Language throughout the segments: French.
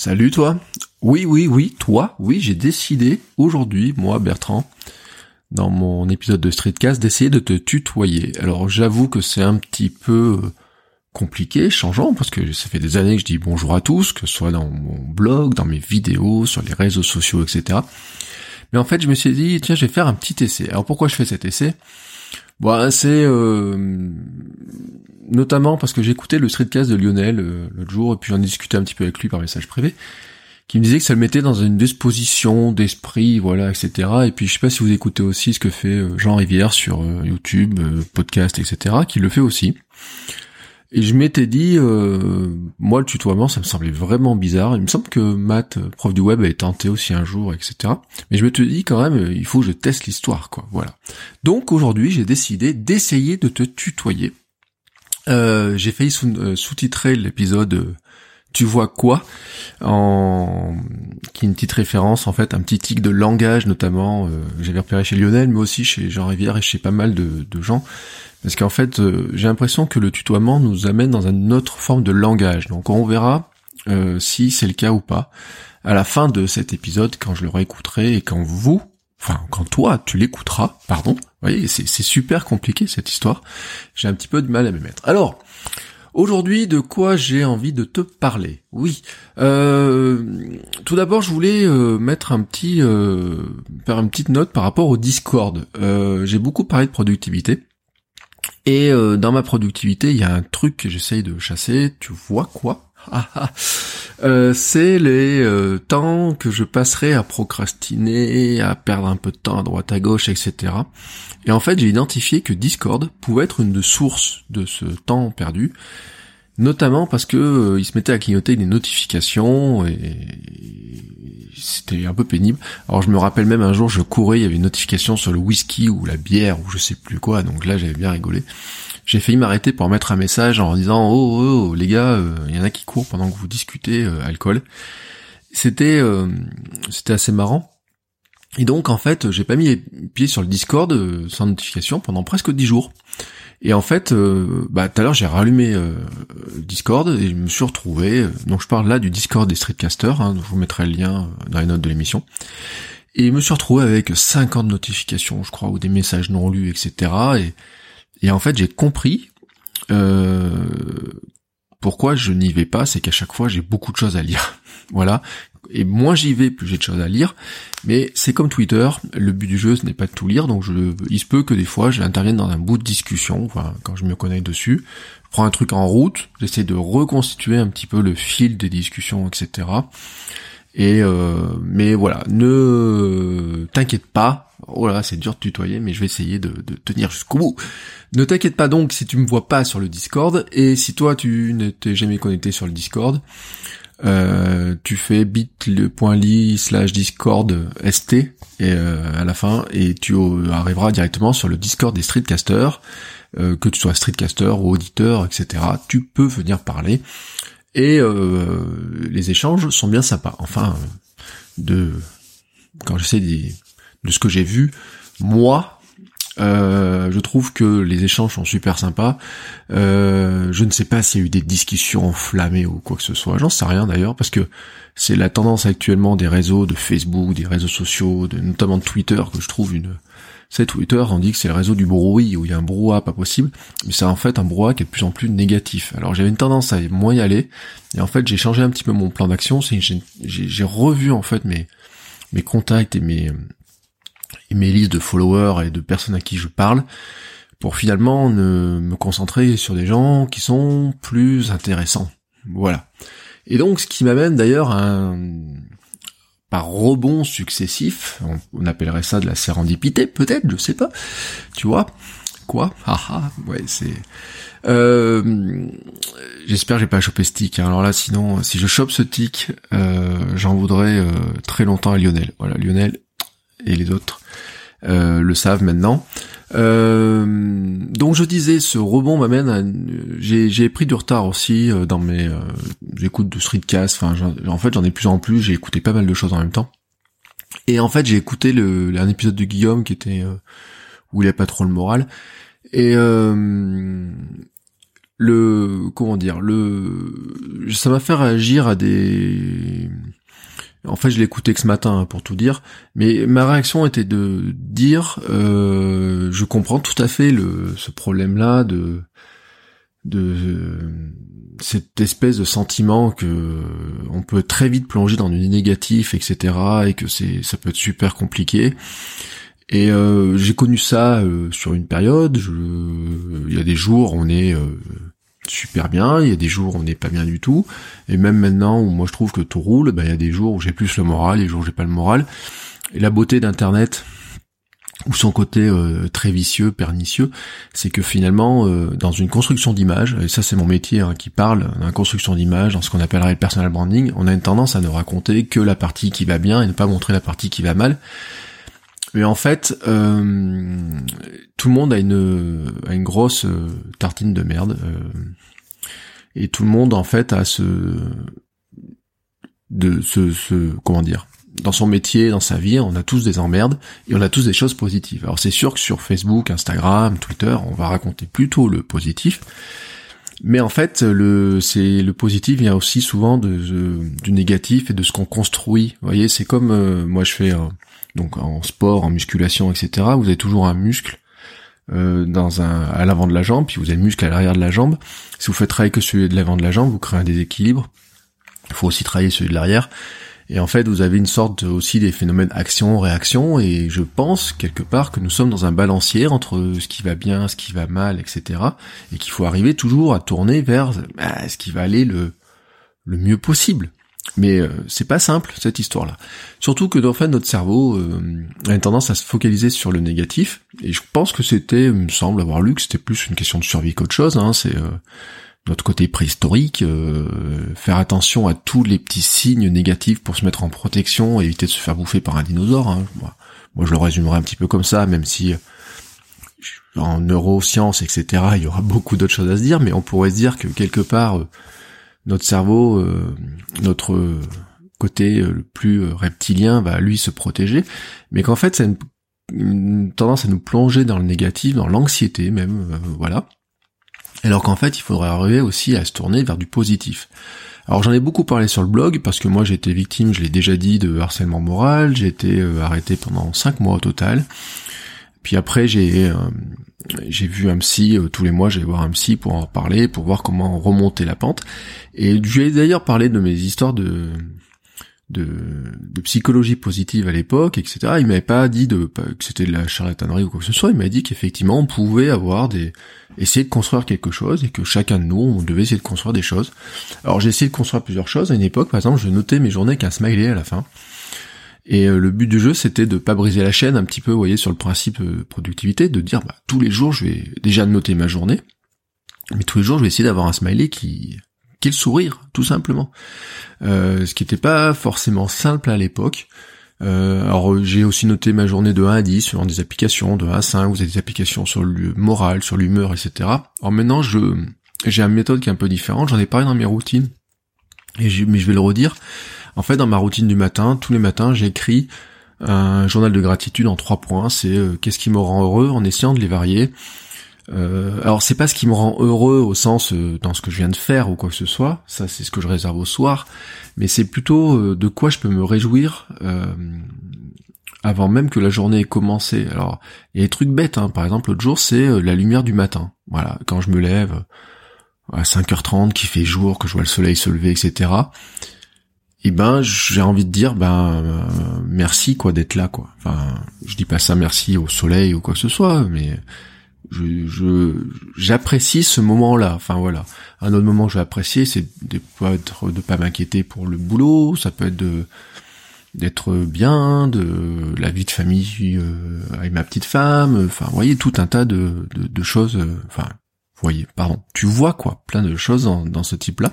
Salut toi. Oui, toi. Oui, j'ai décidé aujourd'hui, moi, Bertrand, dans mon épisode de Streetcast, d'essayer de te tutoyer. Alors j'avoue que c'est un petit peu compliqué, changeant, parce que ça fait des années que je dis bonjour à tous, que ce soit dans mon blog, dans mes vidéos, sur les réseaux sociaux, etc. Mais en fait, je me suis dit, tiens, je vais faire un petit essai. Alors pourquoi je fais cet essai ? Bon, c'est notamment parce que j'écoutais le Streetcast de Lionel l'autre jour, et puis j'en discutais un petit peu avec lui par message privé, qui me disait que ça le mettait dans une disposition d'esprit, voilà, etc. Et puis je sais pas si vous écoutez aussi ce que fait Jean Rivière sur YouTube, podcast, etc., qui le fait aussi. Et je m'étais dit, moi le tutoiement, ça me semblait vraiment bizarre. Il me semble que Matt, prof du web, avait tenté aussi un jour, etc. Mais je me suis dit quand même, il faut que je teste l'histoire, quoi. Voilà. Donc aujourd'hui, j'ai décidé d'essayer de te tutoyer. J'ai failli sous-titrer l'épisode Tu vois quoi, qui est une petite référence, en fait, un petit tic de langage notamment, j'avais repéré chez Lionel, mais aussi chez Jean Rivière et chez pas mal de gens, parce qu'en fait, j'ai l'impression que le tutoiement nous amène dans une autre forme de langage, donc on verra si c'est le cas ou pas, à la fin de cet épisode, quand je le réécouterai, et quand toi, tu l'écouteras, pardon, vous voyez, c'est super compliqué cette histoire, j'ai un petit peu de mal à m'y mettre. Alors, aujourd'hui, de quoi j'ai envie de te parler ? Oui. Tout d'abord, je voulais mettre faire une petite note par rapport au Discord. J'ai beaucoup parlé de productivité. Et dans ma productivité, il y a un truc que j'essaye de chasser. Tu vois quoi ? C'est les temps que je passerai à procrastiner, à perdre un peu de temps à droite à gauche, etc. Et en fait, j'ai identifié que Discord pouvait être une source de ce temps perdu, notamment parce que il se mettait à clignoter des notifications et c'était un peu pénible. Alors je me rappelle même un jour, je courais, il y avait une notification sur le whisky ou la bière ou je sais plus quoi, donc là j'avais bien rigolé. J'ai failli m'arrêter pour mettre un message en disant oh les gars, y en a qui courent pendant que vous discutez alcool. C'était assez marrant. Et donc en fait, j'ai pas mis les pieds sur le Discord sans notification pendant presque 10 jours. Et en fait, tout à l'heure j'ai rallumé Discord et je me suis retrouvé. Donc je parle là du Discord des Streetcasters, hein, je vous mettrai le lien dans les notes de l'émission. Et je me suis retrouvé avec 50 notifications, je crois, ou des messages non lus, etc. Et en fait, j'ai compris pourquoi je n'y vais pas, c'est qu'à chaque fois, j'ai beaucoup de choses à lire. Voilà. Et moins j'y vais, plus j'ai de choses à lire. Mais c'est comme Twitter, le but du jeu, ce n'est pas de tout lire. Donc, il se peut que des fois, j'intervienne dans un bout de discussion, enfin, quand je me connais dessus. Je prends un truc en route, j'essaie de reconstituer un petit peu le fil des discussions, etc. Et mais voilà, ne t'inquiète pas. Oh là, c'est dur de tutoyer, mais je vais essayer de tenir jusqu'au bout. Ne t'inquiète pas donc si tu me vois pas sur le Discord, et si toi tu ne t'es jamais connecté sur le Discord, tu fais bit.ly/discordst et à la fin, et tu arriveras directement sur le Discord des Streetcasters, que tu sois Streetcaster ou auditeur, etc. Tu peux venir parler. Et les échanges sont bien sympas. Enfin, quand j'essaie de ce que j'ai vu, moi, je trouve que les échanges sont super sympas. Je ne sais pas s'il y a eu des discussions enflammées ou quoi que ce soit. J'en sais rien d'ailleurs, parce que c'est la tendance actuellement des réseaux de Facebook, des réseaux sociaux, notamment de Twitter, que je trouve C'est Twitter, on dit que c'est le réseau du bruit, où il y a un brouhaha pas possible, mais c'est en fait un brouhaha qui est de plus en plus négatif. Alors j'avais une tendance à moins y aller, et en fait j'ai changé un petit peu mon plan d'action, c'est que j'ai revu en fait mes contacts et mes listes de followers et de personnes à qui je parle, pour finalement me concentrer sur des gens qui sont plus intéressants. Voilà. Et donc ce qui m'amène d'ailleurs à par rebond successif, on appellerait ça de la sérendipité peut-être, je sais pas, tu vois, quoi. Haha, ouais, c'est. J'espère que j'ai pas chopé ce tic. Hein. Alors là, sinon, si je chope ce tic, j'en voudrais très longtemps à Lionel. Voilà, Lionel et les autres le savent maintenant. Donc je disais, ce rebond m'amène à... J'ai pris du retard aussi dans mes... j'écoute de Streetcast, enfin, en fait j'en ai de plus en plus, j'ai écouté pas mal de choses en même temps. Et en fait j'ai écouté un épisode de Guillaume qui était... où il a pas trop le moral. Et ça m'a fait réagir à des... En fait, je l'écoutais que ce matin, pour tout dire, mais ma réaction était de dire je comprends tout à fait ce problème-là de cette espèce de sentiment que on peut très vite plonger dans du négatif, etc., et que ça peut être super compliqué. Et j'ai connu ça sur une période. Il y a des jours, on est super bien, il y a des jours où on n'est pas bien du tout, et même maintenant où moi je trouve que tout roule, ben il y a des jours où j'ai plus le moral, des jours où j'ai pas le moral. Et la beauté d'internet, ou son côté très vicieux, pernicieux, c'est que finalement dans une construction d'image, et ça c'est mon métier hein, qui parle, dans la construction d'image, dans ce qu'on appellerait le personal branding, on a une tendance à ne raconter que la partie qui va bien et ne pas montrer la partie qui va mal. Mais en fait, tout le monde a une grosse tartine de merde, et tout le monde en fait a dans son métier, dans sa vie, on a tous des emmerdes et on a tous des choses positives. Alors c'est sûr que sur Facebook, Instagram, Twitter, on va raconter plutôt le positif, mais en fait le positif vient aussi souvent du négatif et de ce qu'on construit. Vous voyez, c'est comme moi je fais. Donc en sport, en musculation, etc., vous avez toujours un muscle à l'avant de la jambe, puis vous avez le muscle à l'arrière de la jambe. Si vous faites travailler que celui de l'avant de la jambe, vous créez un déséquilibre. Il faut aussi travailler celui de l'arrière. Et en fait, vous avez une sorte aussi des phénomènes action-réaction, et je pense, quelque part, que nous sommes dans un balancier entre ce qui va bien, ce qui va mal, etc., et qu'il faut arriver toujours à tourner vers ce qui va aller le mieux possible. Mais c'est pas simple, cette histoire-là. Surtout que, en fait, notre cerveau a une tendance à se focaliser sur le négatif, et je pense que il me semble avoir lu que c'était plus une question de survie qu'autre chose, hein, c'est notre côté préhistorique, faire attention à tous les petits signes négatifs pour se mettre en protection et éviter de se faire bouffer par un dinosaure, hein. Moi, je le résumerai un petit peu comme ça, même si en neurosciences, etc., il y aura beaucoup d'autres choses à se dire, mais on pourrait se dire que, quelque part... notre cerveau, notre côté le plus reptilien va lui se protéger, mais qu'en fait ça a une tendance à nous plonger dans le négatif, dans l'anxiété même, voilà. Alors qu'en fait il faudrait arriver aussi à se tourner vers du positif. Alors j'en ai beaucoup parlé sur le blog, parce que moi j'ai été victime, je l'ai déjà dit, de harcèlement moral, j'ai été arrêté pendant 5 mois au total. Puis après, j'ai vu un psy, tous les mois j'allais voir un psy pour en reparler, pour voir comment remonter la pente. Et je lui ai d'ailleurs parlé de mes histoires de psychologie positive à l'époque, etc. Il m'avait pas dit que c'était de la charlatanerie ou quoi que ce soit, il m'avait dit qu'effectivement on pouvait essayer de construire quelque chose, et que chacun de nous, on devait essayer de construire des choses. Alors j'ai essayé de construire plusieurs choses. À une époque, par exemple, je notais mes journées avec un smiley à la fin. Et le but du jeu, c'était de pas briser la chaîne un petit peu, vous voyez, sur le principe productivité, de dire tous les jours je vais déjà noter ma journée, mais tous les jours je vais essayer d'avoir un smiley qui est le sourire, tout simplement. Ce qui n'était pas forcément simple à l'époque. Alors j'ai aussi noté ma journée de 1 à 10 selon des applications, de 1 à 5, vous avez des applications sur le moral, sur l'humeur, etc. Alors maintenant j'ai une méthode qui est un peu différente, j'en ai parlé dans mes routines, mais je vais le redire. En fait, dans ma routine du matin, tous les matins, j'écris un journal de gratitude en 3 points. C'est qu'est-ce qui me rend heureux, en essayant de les varier. Alors, c'est pas ce qui me rend heureux au sens dans ce que je viens de faire ou quoi que ce soit. Ça, c'est ce que je réserve au soir. Mais c'est plutôt de quoi je peux me réjouir avant même que la journée ait commencé. Alors, il y a des trucs bêtes, hein. Par exemple, l'autre jour, c'est la lumière du matin. Voilà, quand je me lève à 5h30, qu'il fait jour, que je vois le soleil se lever, etc., et j'ai envie de dire merci quoi d'être là quoi. Enfin, je dis pas ça merci au soleil ou quoi que ce soit, mais j'apprécie ce moment-là. Enfin voilà. Un autre moment que je vais apprécier, c'est de pas m'inquiéter pour le boulot, ça peut être de d'être bien, de la vie de famille avec ma petite femme, enfin, vous voyez, tout un tas de choses, enfin, vous voyez, pardon, tu vois quoi, plein de choses dans ce type-là.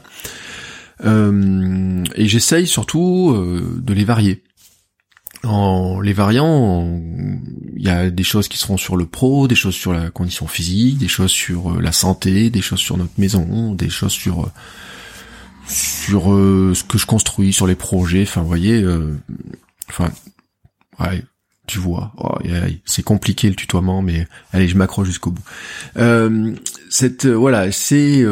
Et j'essaye surtout de les varier. En les variant, il y a des choses qui seront sur le pro, des choses sur la condition physique, des choses sur la santé, des choses sur notre maison, des choses sur ce que je construis, sur les projets, enfin vous voyez, enfin ouais, tu vois, oh, c'est compliqué le tutoiement, mais allez, je m'accroche jusqu'au bout. Voilà, c'est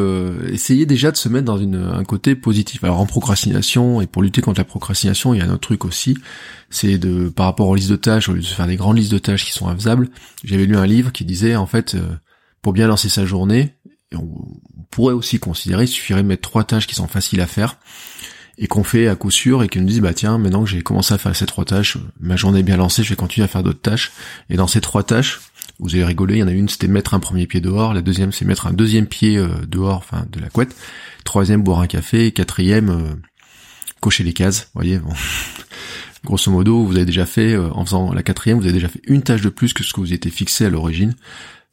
essayer déjà de se mettre dans un côté positif. Alors en procrastination, et pour lutter contre la procrastination, il y a un autre truc aussi, c'est de, par rapport aux listes de tâches, au lieu de faire des grandes listes de tâches qui sont infaisables, j'avais lu un livre qui disait, en fait, pour bien lancer sa journée, on pourrait aussi considérer, il suffirait de mettre 3 tâches qui sont faciles à faire, et qu'on fait à coup sûr, et qui nous disent, bah tiens, maintenant que j'ai commencé à faire ces 3 tâches, ma journée est bien lancée, je vais continuer à faire d'autres tâches. Et dans ces 3 tâches, vous allez rigoler, il y en a une, c'était mettre un premier pied dehors, la deuxième, c'est mettre un deuxième pied dehors, enfin de la couette, 3e, boire un café, 4e, cocher les cases, vous voyez, bon. Grosso modo, vous avez déjà fait, en faisant la 4e, vous avez déjà fait une tâche de plus que ce que vous étiez fixé à l'origine.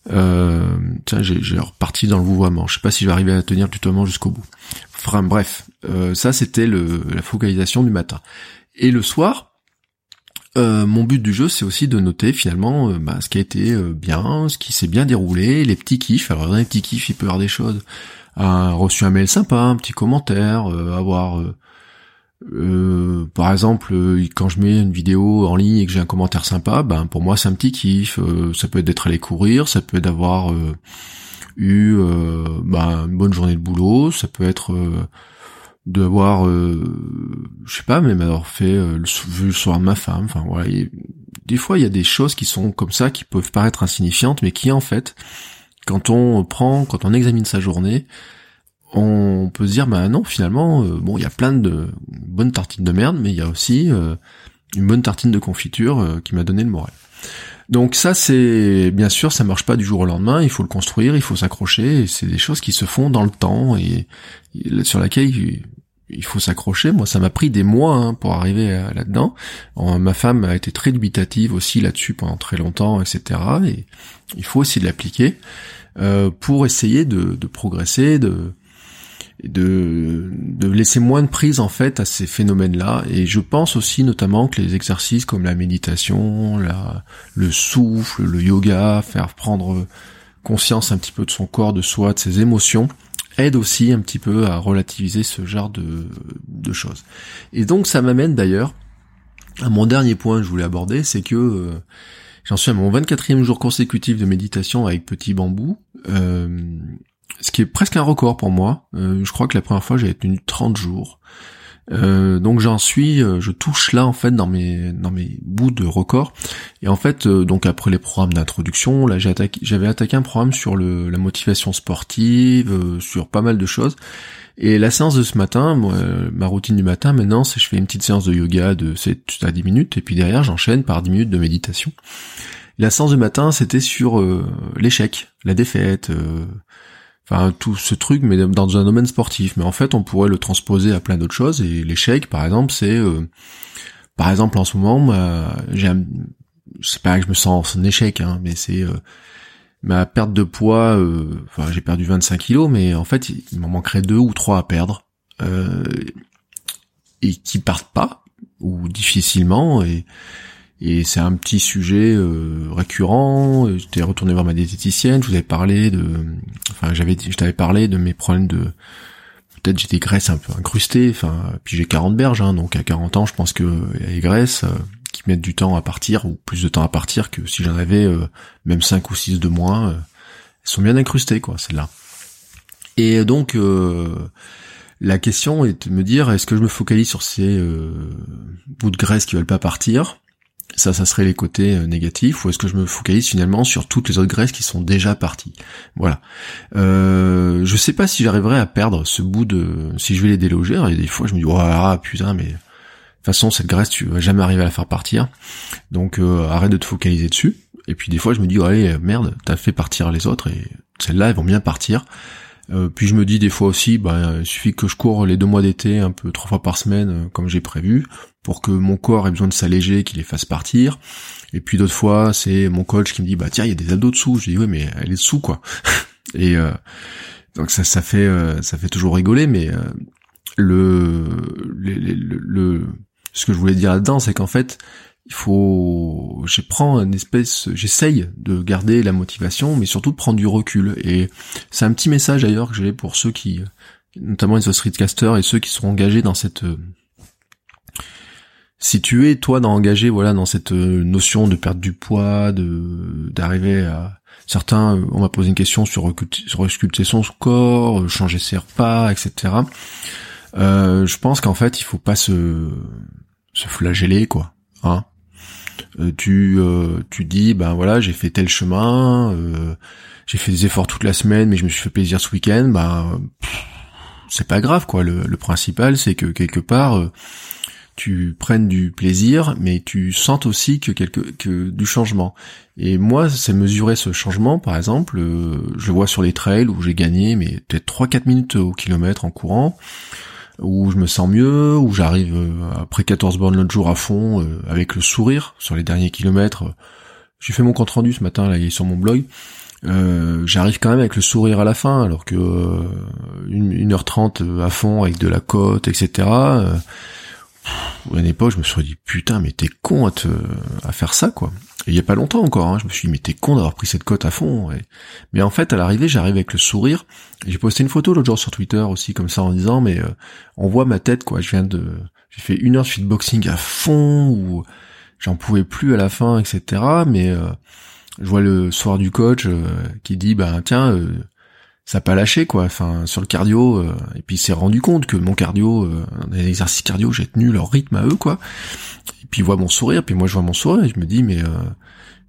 Tiens, j'ai reparti dans le vouvoiement. Je sais pas si je vais arriver à tenir le tutoiement jusqu'au bout. Enfin, bref, ça c'était la focalisation du matin. Et le soir, mon but du jeu, c'est aussi de noter finalement ce qui a été bien, ce qui s'est bien déroulé, les petits kiffs. Alors dans les petits kiffs, il peut y avoir des choses. Reçu un mail sympa, un petit commentaire, avoir... par exemple, quand je mets une vidéo en ligne et que j'ai un commentaire sympa, ben pour moi c'est un petit kiff. Ça peut être d'être allé courir, ça peut être d'avoir eu une bonne journée de boulot, ça peut être d'avoir, je sais pas, même avoir fait vu le soir de ma femme. Enfin voilà, des fois il y a des choses qui sont comme ça, qui peuvent paraître insignifiantes, mais qui en fait, quand on examine sa journée, on peut se dire, bah non, finalement, il y a plein de bonnes tartines de merde, mais il y a aussi une bonne tartine de confiture qui m'a donné le moral. Donc ça, c'est, bien sûr, ça marche pas du jour au lendemain, il faut le construire, il faut s'accrocher, et c'est des choses qui se font dans le temps, et sur laquelle il faut s'accrocher. Moi, ça m'a pris des mois pour arriver là-dedans. Ma femme a été très dubitative aussi là-dessus pendant très longtemps, etc. Et il faut essayer de l'appliquer pour essayer de progresser, de laisser moins de prise en fait à ces phénomènes-là. Et je pense aussi notamment que les exercices comme la méditation, le souffle, le yoga, faire prendre conscience un petit peu de son corps, de soi, de ses émotions, aident aussi un petit peu à relativiser ce genre de choses. Et donc ça m'amène d'ailleurs à mon dernier point que je voulais aborder, c'est que j'en suis à mon 24e jour consécutif de méditation avec Petit Bambou, ce qui est presque un record pour moi. Je crois que la première fois j'avais tenu 30 jours. Donc j'en suis, je touche là en fait dans mes bouts de record. Et en fait, donc après les programmes d'introduction, là j'avais attaqué un programme sur la motivation sportive, sur pas mal de choses. Et la séance de ce matin, moi, ma routine du matin maintenant, c'est je fais une petite séance de yoga de 7 à 10 minutes, et puis derrière j'enchaîne par 10 minutes de méditation. Et la séance de matin, c'était sur l'échec, la défaite, enfin, tout ce truc, mais dans un domaine sportif. Mais en fait, on pourrait le transposer à plein d'autres choses. Et l'échec, par exemple, c'est... par exemple, en ce moment, c'est pas que je me sens en échec, mais c'est ma perte de poids. Enfin, j'ai perdu 25 kilos, mais en fait, il m'en manquerait 2 ou 3 à perdre. Et qui partent pas, ou difficilement. Et c'est un petit sujet récurrent. J'étais retourné voir ma diététicienne, je t'avais parlé de mes problèmes peut-être j'ai des graisses un peu incrustées, enfin, puis j'ai 40 berges, donc à 40 ans, je pense que y a des graisses qui mettent du temps à partir, ou plus de temps à partir que si j'en avais même 5 ou 6 de moins, elles sont bien incrustées, quoi, celles-là. Et donc, la question est de me dire, est-ce que je me focalise sur ces bouts de graisse qui veulent pas partir? Ça serait les côtés négatifs, ou est-ce que je me focalise finalement sur toutes les autres graisses qui sont déjà parties? Voilà. Je sais pas si j'arriverai à perdre ce bout si je vais les déloger. Et des fois je me dis, oh putain, mais de toute façon cette graisse tu vas jamais arriver à la faire partir. Donc arrête de te focaliser dessus. Et puis des fois je me dis, oh, allez merde, t'as fait partir les autres et celles-là elles vont bien partir. Puis je me dis des fois aussi, il suffit que je cours les 2 mois d'été, un peu 3 fois par semaine, comme j'ai prévu, pour que mon corps ait besoin de s'alléger, qu'il les fasse partir. Et puis d'autres fois, c'est mon coach qui me dit, tiens, il y a des abdos dessous. Je dis, ouais, mais elle est dessous, quoi. Et donc ça fait toujours rigoler, mais ce que je voulais dire là-dedans, c'est qu'en fait, j'essaye de garder la motivation, mais surtout de prendre du recul. Et c'est un petit message d'ailleurs que j'ai pour ceux qui, notamment les streetcasters et ceux qui sont engagés dans cette, si tu es toi engagé, voilà, dans cette notion de perdre du poids, d'arriver à, certains, on m'a posé une question sur sculpter son corps, changer ses repas, etc. Je pense qu'en fait, il faut pas se flageller, quoi, hein. Tu dis, voilà, j'ai fait tel chemin, j'ai fait des efforts toute la semaine, mais je me suis fait plaisir ce week-end, c'est pas grave, quoi. Le principal, c'est que quelque part, tu prennes du plaisir, mais tu sentes aussi que du changement. Et moi, c'est mesurer ce changement, par exemple, je vois sur les trails où j'ai gagné, mais peut-être 3-4 minutes au kilomètre en courant, où je me sens mieux, où j'arrive après 14 bornes l'autre jour à fond, avec le sourire sur les derniers kilomètres. J'ai fait mon compte rendu ce matin, là, il est sur mon blog. J'arrive quand même avec le sourire à la fin, alors que 1h30 à fond avec de la côte, etc. À une époque, je me suis dit, putain, mais t'es con à faire ça, quoi. Et il y a pas longtemps encore, hein, je me suis dit, mais t'es con d'avoir pris cette cote à fond. Et... mais en fait, à l'arrivée, j'arrive avec le sourire. J'ai posté une photo l'autre jour sur Twitter aussi, comme ça, en disant, mais on voit ma tête, quoi. J'ai fait 1 heure de fitboxing à fond, ou j'en pouvais plus à la fin, etc. Mais je vois le soir du coach qui dit, tiens... ça a pas lâché, quoi, enfin sur le cardio, et puis il s'est rendu compte que mon cardio, les exercices cardio, j'ai tenu leur rythme à eux, quoi. Et puis il voit mon sourire, puis moi je vois mon sourire, et je me dis, mais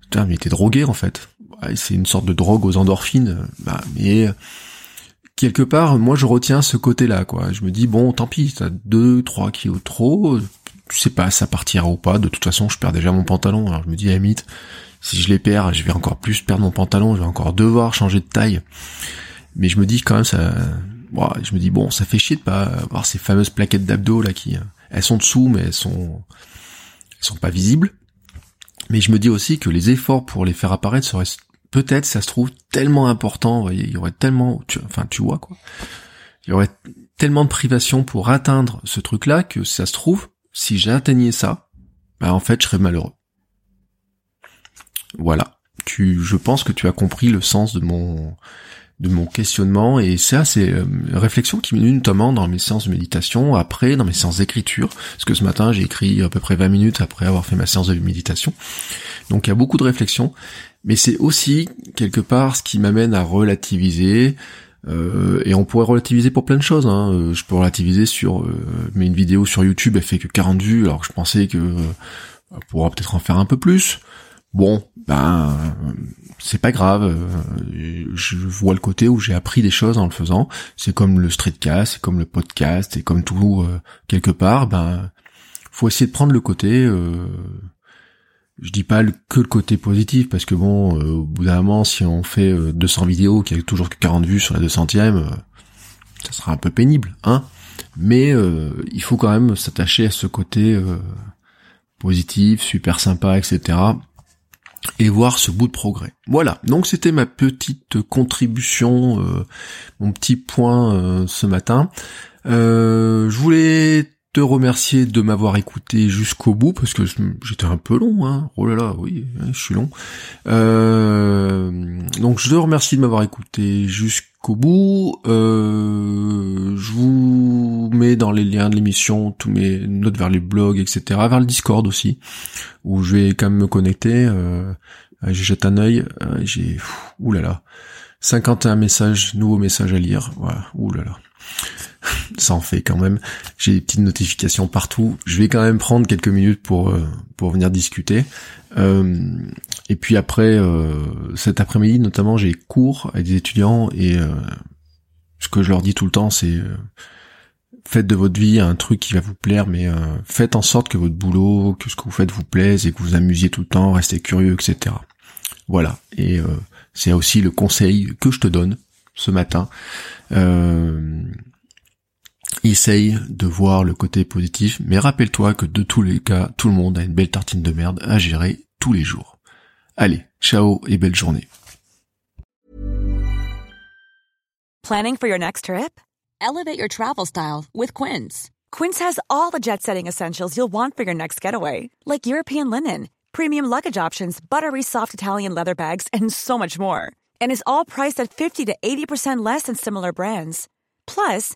putain, mais t'es drogué, en fait. Ouais, c'est une sorte de drogue aux endorphines, mais quelque part, moi je retiens ce côté-là, quoi. Je me dis, bon, tant pis, t'as 2-3 kilos trop, tu sais pas, ça partira ou pas, de toute façon je perds déjà mon pantalon, alors je me dis, à la limite, si je les perds, je vais encore plus perdre mon pantalon, je vais encore devoir changer de taille. Mais je me dis quand même ça fait chier de pas avoir ces fameuses plaquettes d'abdos là qui, elles sont dessous, mais elles sont pas visibles. Mais je me dis aussi que les efforts pour les faire apparaître seraient peut-être, ça se trouve, tellement importants, vous voyez, il y aurait tellement, tu vois, quoi. Il y aurait tellement de privations pour atteindre ce truc là que si ça se trouve, si j'atteignais ça, en fait, je serais malheureux. Voilà. Je pense que tu as compris le sens de mon questionnement, et ça, c'est une réflexion qui m'est venue notamment dans mes séances de méditation, après dans mes séances d'écriture, parce que ce matin j'ai écrit à peu près 20 minutes après avoir fait ma séance de méditation, donc il y a beaucoup de réflexions, mais c'est aussi quelque part ce qui m'amène à relativiser, et on pourrait relativiser pour plein de choses, hein. Je peux relativiser sur mais une vidéo sur YouTube, elle fait que 40 vues, alors que je pensais que on pourra peut-être en faire un peu plus. Bon, c'est pas grave, je vois le côté où j'ai appris des choses en le faisant, c'est comme le streetcast, c'est comme le podcast, c'est comme tout, quelque part, faut essayer de prendre le côté, je dis pas que le côté positif, parce que bon, au bout d'un moment, si on fait 200 vidéos, qu'il y a toujours que 40 vues sur la 200e, ça sera un peu pénible, hein, mais il faut quand même s'attacher à ce côté positif, super sympa, etc., et voir ce bout de progrès. Voilà, donc c'était ma petite contribution, mon petit point ce matin. Je voulais te remercier de m'avoir écouté jusqu'au bout, parce que j'étais un peu long, hein. Oh là là, oui, je suis long. Donc je te remercie de m'avoir écouté jusqu'au bout. Je vous mets dans les liens de l'émission tous mes notes vers les blogs, etc., vers le Discord aussi, où je vais quand même me connecter. Je jette un œil. J'ai, ouh là là, 51 messages, nouveaux messages à lire. Voilà, ouh là là. Ça en fait quand même. J'ai des petites notifications partout. Je vais quand même prendre quelques minutes pour venir discuter. Et puis après, cet après-midi notamment, j'ai cours avec des étudiants, et ce que je leur dis tout le temps, c'est faites de votre vie un truc qui va vous plaire, mais faites en sorte que votre boulot, que ce que vous faites vous plaise, et que vous vous amusiez tout le temps, restez curieux, etc. Voilà. Et c'est aussi le conseil que je te donne. ce matin, essaye de voir le côté positif, mais rappelle-toi que de tous les cas, tout le monde a une belle tartine de merde à gérer tous les jours. Allez, ciao et belle journée. Planning for your next trip? Elevate your travel style with Quince. Quince has all the jet-setting essentials you'll want for your next getaway, like European linen, premium luggage options, buttery soft Italian leather bags, and so much more. And is all priced at 50 to 80% less than similar brands. Plus,